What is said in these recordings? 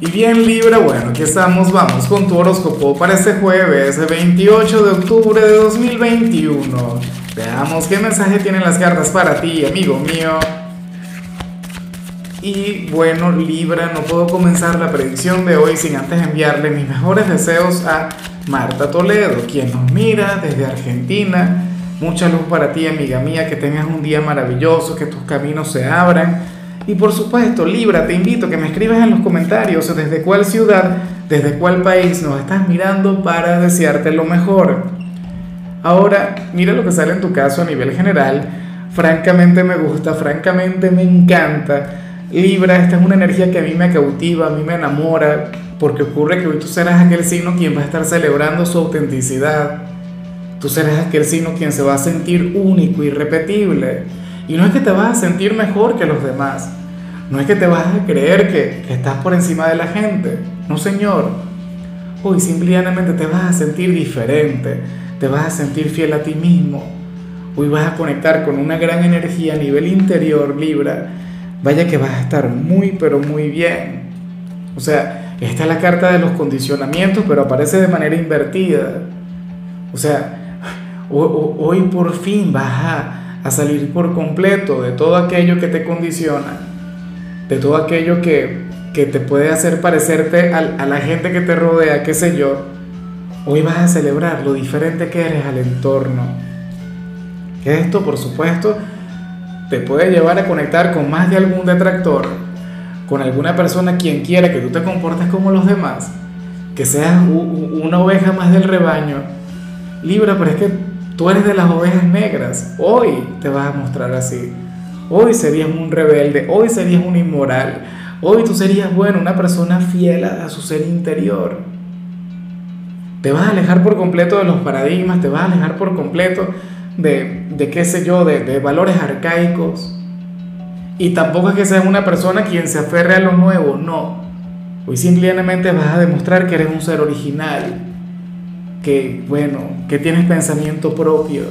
Y bien, Libra, bueno, aquí estamos, vamos con tu horóscopo para este jueves 28 de octubre de 2021. Veamos qué mensaje tienen las cartas para ti, amigo mío. Y bueno, Libra, no puedo comenzar la predicción de hoy sin antes enviarle mis mejores deseos a Marta Toledo, quien nos mira desde Argentina. Mucha luz para ti, amiga mía, que tengas un día maravilloso, que tus caminos se abran. Y por supuesto, Libra, te invito a que me escribas en los comentarios desde cuál ciudad, desde cuál país nos estás mirando para desearte lo mejor. Ahora, mira lo que sale en tu caso a nivel general. Francamente me gusta, francamente me encanta. Libra, esta es una energía que a mí me cautiva, a mí me enamora, porque ocurre que hoy tú serás aquel signo quien va a estar celebrando su autenticidad. Tú serás aquel signo quien se va a sentir único, irrepetible. Y no es que te vas a sentir mejor que los demás, no es que te vas a creer que estás por encima de la gente, no señor. Hoy simplemente te vas a sentir diferente, te vas a sentir fiel a ti mismo. Hoy vas a conectar con una gran energía a nivel interior, Libra. Vaya que vas a estar muy pero muy bien. O sea, esta es la carta de los condicionamientos, pero aparece de manera invertida. O sea, hoy por fin vas a salir por completo de todo aquello que te condiciona, de todo aquello que te puede hacer parecerte a la gente que te rodea, qué sé yo. Hoy vas a celebrar lo diferente que eres al entorno. Esto, por supuesto, te puede llevar a conectar con más de algún detractor, con alguna persona quien quiera que tú te comportes como los demás, que seas una oveja más del rebaño. Libra, pero es que tú eres de las ovejas negras, hoy te vas a mostrar así, hoy serías un rebelde, hoy serías un inmoral, hoy tú serías, bueno, una persona fiel a su ser interior. Te vas a alejar por completo de los paradigmas, te vas a alejar por completo de qué sé yo, de valores arcaicos. Y tampoco es que seas una persona quien se aferre a lo nuevo, no. Hoy simplemente vas a demostrar que eres un ser original, que bueno, que tienes pensamiento propio,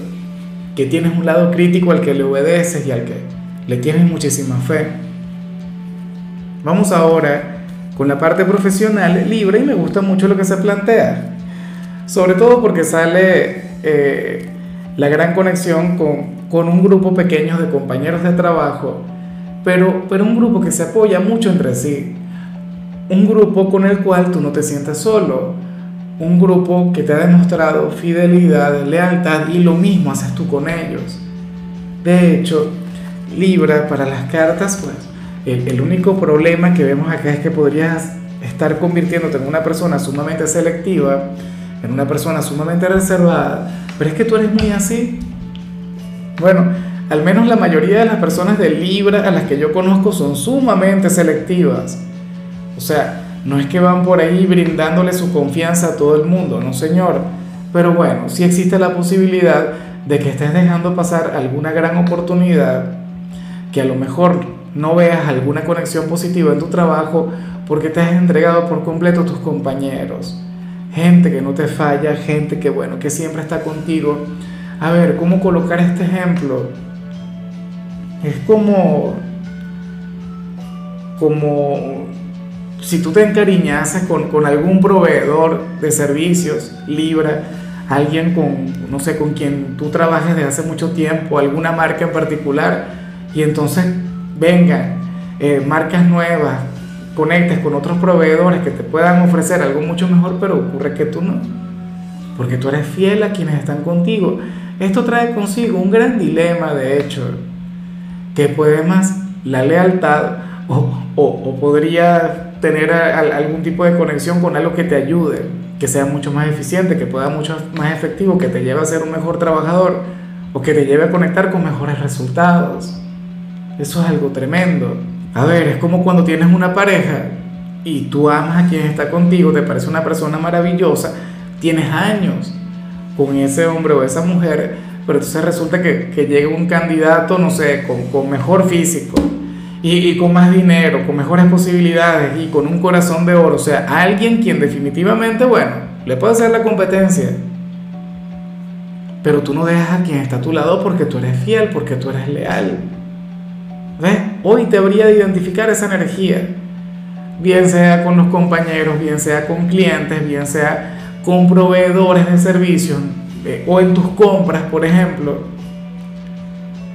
que tienes un lado crítico al que le obedeces y al que le tienes muchísima fe. Vamos ahora con la parte profesional, Libra, y me gusta mucho lo que se plantea, sobre todo porque sale la gran conexión con un grupo pequeño de compañeros de trabajo, pero un grupo que se apoya mucho entre sí, un grupo con el cual tú no te sientas solo, un grupo que te ha demostrado fidelidad, lealtad, y lo mismo haces tú con ellos. De hecho, Libra, para las cartas, pues el único problema que vemos acá es que podrías estar convirtiéndote en una persona sumamente selectiva, en una persona sumamente reservada, pero es que tú eres muy así. Bueno, al menos la mayoría de las personas de Libra a las que yo conozco son sumamente selectivas. O sea, no es que van por ahí brindándole su confianza a todo el mundo, no señor. Pero bueno, sí existe la posibilidad de que estés dejando pasar alguna gran oportunidad, que a lo mejor no veas alguna conexión positiva en tu trabajo porque te has entregado por completo a tus compañeros. Gente que no te falla, gente que bueno, que siempre está contigo. A ver, ¿cómo colocar este ejemplo? Es como si tú te encariñases con algún proveedor de servicios, Libra, alguien con, no sé, con quien tú trabajes desde hace mucho tiempo, alguna marca en particular, y entonces vengan marcas nuevas, conectes con otros proveedores que te puedan ofrecer algo mucho mejor, pero ocurre que tú no, porque tú eres fiel a quienes están contigo. Esto trae consigo un gran dilema, de hecho, que puede más la lealtad o podría tener algún tipo de conexión con algo que te ayude, que sea mucho más eficiente, que pueda mucho más efectivo, que te lleve a ser un mejor trabajador o que te lleve a conectar con mejores resultados. Eso es algo tremendo. A ver, es como cuando tienes una pareja y tú amas a quien está contigo, te parece una persona maravillosa, tienes años con ese hombre o esa mujer, pero entonces resulta que llega un candidato, no sé, con mejor físico, y con más dinero, con mejores posibilidades y con un corazón de oro. O sea, alguien quien definitivamente, bueno, le puede hacer la competencia, pero tú no dejas a quien está a tu lado porque tú eres fiel, porque tú eres leal. ¿Ves? Hoy te habría de identificar esa energía. bien sea con los compañeros, bien sea con clientes, bien sea con proveedores de servicios o en tus compras, por ejemplo.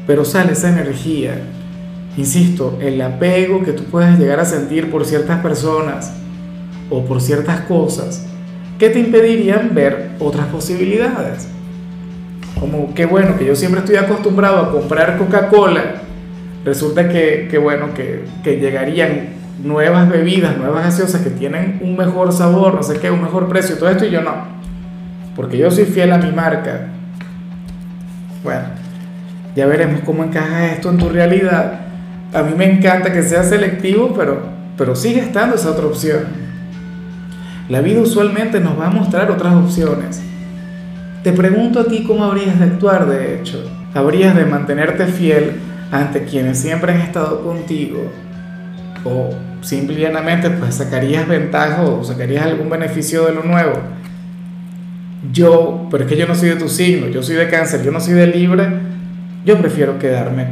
Pero sale esa energía, insisto, el apego que tú puedes llegar a sentir por ciertas personas o por ciertas cosas que te impedirían ver otras posibilidades. Como que bueno, que yo siempre estoy acostumbrado a comprar Coca-Cola, resulta que llegarían nuevas bebidas, nuevas gaseosas que tienen un mejor sabor, no sé qué, un mejor precio, todo esto, y yo no, porque yo soy fiel a mi marca. Bueno, ya veremos cómo encaja esto en tu realidad. A mí me encanta que sea selectivo, pero sigue estando esa otra opción. La vida usualmente nos va a mostrar otras opciones. Te pregunto a ti cómo habrías de actuar, de hecho. ¿Habrías de mantenerte fiel ante quienes siempre han estado contigo? ¿O simplemente pues sacarías ventaja o sacarías algún beneficio de lo nuevo? Yo, pero es que yo no soy de tu signo, yo soy de Cáncer, yo no soy de Libra. Yo prefiero quedarme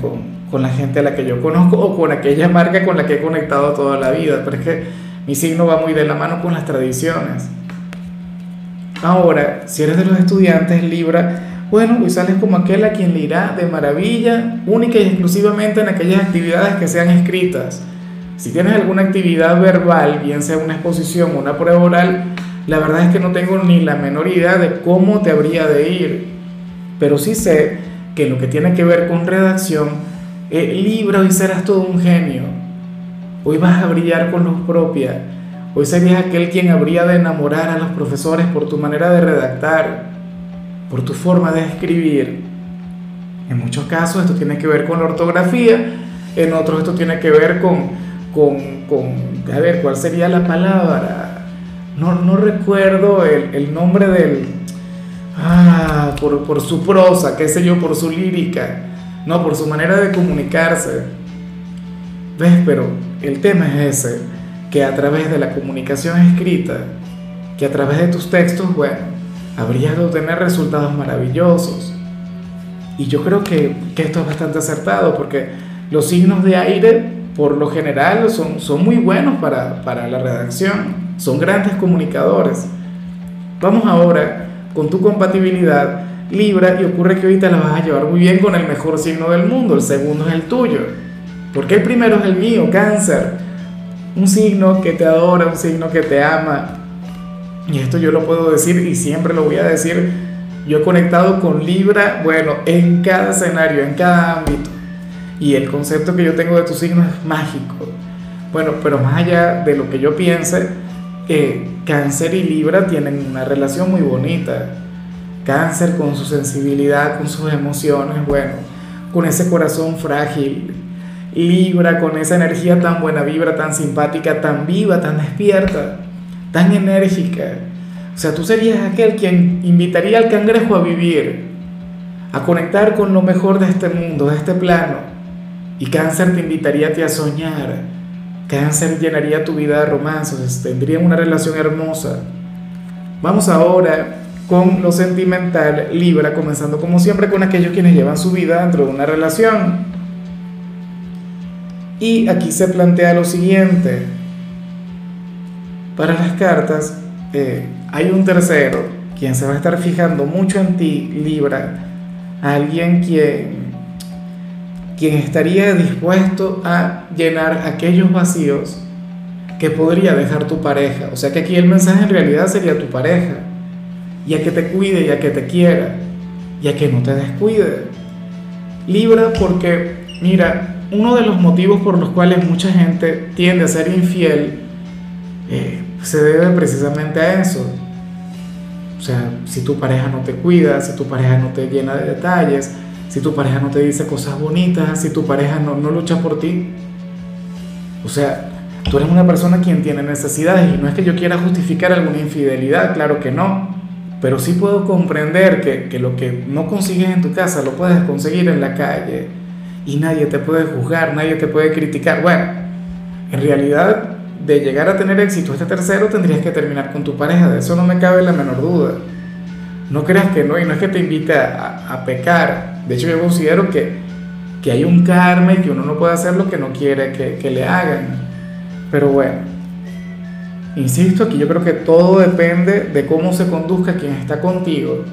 con la gente a la que yo conozco o con aquella marca con la que he conectado toda la vida, pero es que mi signo va muy de la mano con las tradiciones. Ahora, si eres de los estudiantes Libra, bueno, pues sales como aquel a quien le irá de maravilla, única y exclusivamente en aquellas actividades que sean escritas. Si tienes alguna actividad verbal, bien sea una exposición o una prueba oral, la verdad es que no tengo ni la menor idea de cómo te habría de ir. Pero sí sé que lo que tiene que ver con redacción, Libra, hoy serás todo un genio. Hoy vas a brillar con luz propia. Hoy serías aquel quien habría de enamorar a los profesores por tu manera de redactar, por tu forma de escribir. En muchos casos esto tiene que ver con la ortografía, en otros esto tiene que ver con ¿cuál sería la palabra? No recuerdo el nombre del... por su prosa, qué sé yo, por su lírica, no, por su manera de comunicarse. ¿Ves? Pero el tema es ese, que a través de la comunicación escrita, que a través de tus textos, bueno, habrías de obtener resultados maravillosos. Y yo creo que esto es bastante acertado, porque los signos de aire, por lo general, son muy buenos para la redacción, son grandes comunicadores. Vamos ahora con tu compatibilidad Libra, y ocurre que ahorita la vas a llevar muy bien con el mejor signo del mundo, el segundo es el tuyo. Porque el primero es el mío, Cáncer, un signo que te adora, un signo que te ama. Y esto yo lo puedo decir y siempre lo voy a decir. Yo he conectado con Libra, bueno, en cada escenario, en cada ámbito. Y el concepto que yo tengo de tu signo es mágico. Bueno, pero más allá de lo que yo piense, Cáncer y Libra tienen una relación muy bonita. Cáncer con su sensibilidad, con sus emociones, bueno, con ese corazón frágil. Libra con esa energía tan buena vibra, tan simpática, tan viva, tan despierta, tan enérgica. O sea, tú serías aquel quien invitaría al cangrejo a vivir, a conectar con lo mejor de este mundo, de este plano. Y Cáncer te invitaría a ti a soñar. Cáncer llenaría tu vida de romances, tendrían una relación hermosa. Vamos ahora con lo sentimental Libra, comenzando como siempre con aquellos quienes llevan su vida dentro de una relación. Y aquí se plantea lo siguiente. Para las cartas, hay un tercero, quien se va a estar fijando mucho en ti, Libra. Alguien quien estaría dispuesto a llenar aquellos vacíos que podría dejar tu pareja. O sea que aquí el mensaje en realidad sería tu pareja. Y a que te cuide, y a que te quiera, y a que no te descuide. Libra, porque, mira, uno de los motivos por los cuales mucha gente tiende a ser infiel se debe precisamente a eso. O sea, si tu pareja no te cuida, si tu pareja no te llena de detalles, si tu pareja no te dice cosas bonitas, si tu pareja no lucha por ti. O sea, tú eres una persona quien tiene necesidades, y no es que yo quiera justificar alguna infidelidad, claro que no, pero sí puedo comprender que lo que no consigues en tu casa lo puedes conseguir en la calle. Y nadie te puede juzgar, nadie te puede criticar. Bueno, en realidad, de llegar a tener éxito este tercero, tendrías que terminar con tu pareja, de eso no me cabe la menor duda. No creas que no, y no es que te invite a pecar. De hecho, yo considero que hay un karma y que uno no puede hacer lo que no quiere que le hagan. Pero bueno, Insisto que yo creo que todo depende de cómo se conduzca quien está contigo.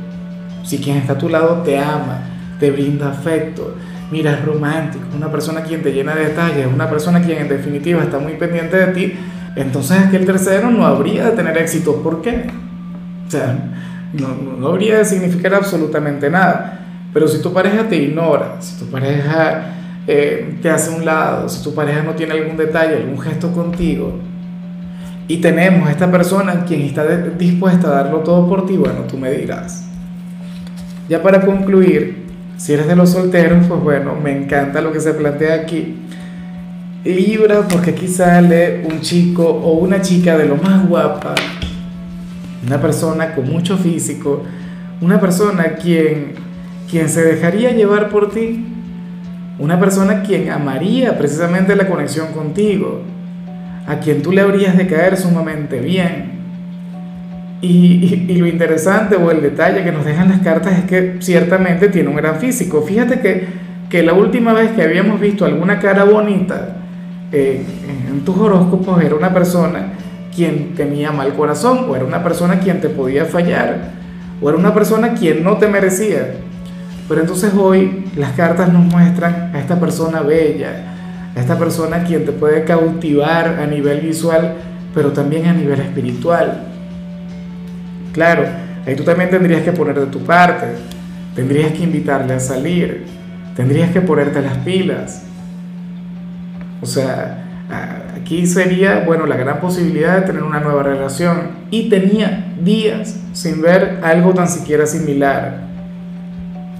Si quien está a tu lado te ama, te brinda afecto, mira, es romántico, una persona quien te llena de detalles, una persona quien en definitiva está muy pendiente de ti, entonces aquel tercero no habría de tener éxito. ¿Por qué? O sea, no habría de significar absolutamente nada. Pero si tu pareja te ignora, si tu pareja te hace a un lado, si tu pareja no tiene algún detalle, algún gesto contigo, y tenemos a esta persona quien está dispuesta a darlo todo por ti, bueno, tú me dirás. Ya para concluir, si eres de los solteros, pues bueno, me encanta lo que se plantea aquí. Libra, porque aquí sale un chico o una chica de lo más guapa, una persona con mucho físico, una persona quien se dejaría llevar por ti, una persona quien amaría precisamente la conexión contigo, a quien tú le habrías de caer sumamente bien. Y lo interesante o el detalle que nos dejan las cartas es que ciertamente tiene un gran físico. Fíjate que la última vez que habíamos visto alguna cara bonita en tus horóscopos era una persona quien tenía mal corazón, o era una persona quien te podía fallar, o era una persona quien no te merecía. Pero entonces hoy las cartas nos muestran a esta persona bella, a esta persona quien te puede cautivar a nivel visual, pero también a nivel espiritual. Claro, ahí tú también tendrías que poner de tu parte, tendrías que invitarle a salir, tendrías que ponerte las pilas. O sea, aquí sería, bueno, la gran posibilidad de tener una nueva relación, y tenía días sin ver algo tan siquiera similar.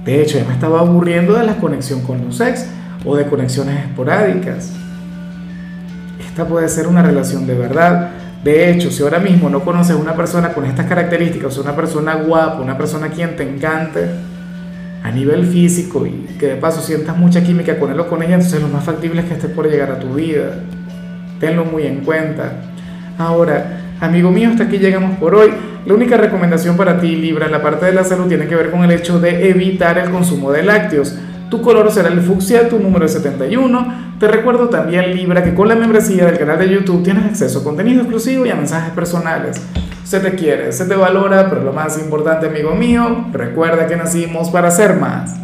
De hecho, ya me estaba aburriendo de la conexión con los ex o de conexiones esporádicas. Esta puede ser una relación de verdad. De hecho, si ahora mismo no conoces a una persona con estas características, o sea, una persona guapa, una persona quien te encante a nivel físico y que de paso sientas mucha química con él o con ella, entonces lo más factible es que estés por llegar a tu vida. Tenlo muy en cuenta. Ahora, amigo mío, hasta aquí llegamos por hoy. La única recomendación para ti, Libra, en la parte de la salud tiene que ver con el hecho de evitar el consumo de lácteos. Tu color será el fucsia, tu número es 71. Te recuerdo también, Libra, que con la membresía del canal de YouTube tienes acceso a contenido exclusivo y a mensajes personales. Se te quiere, se te valora, pero lo más importante, amigo mío, recuerda que nacimos para ser más.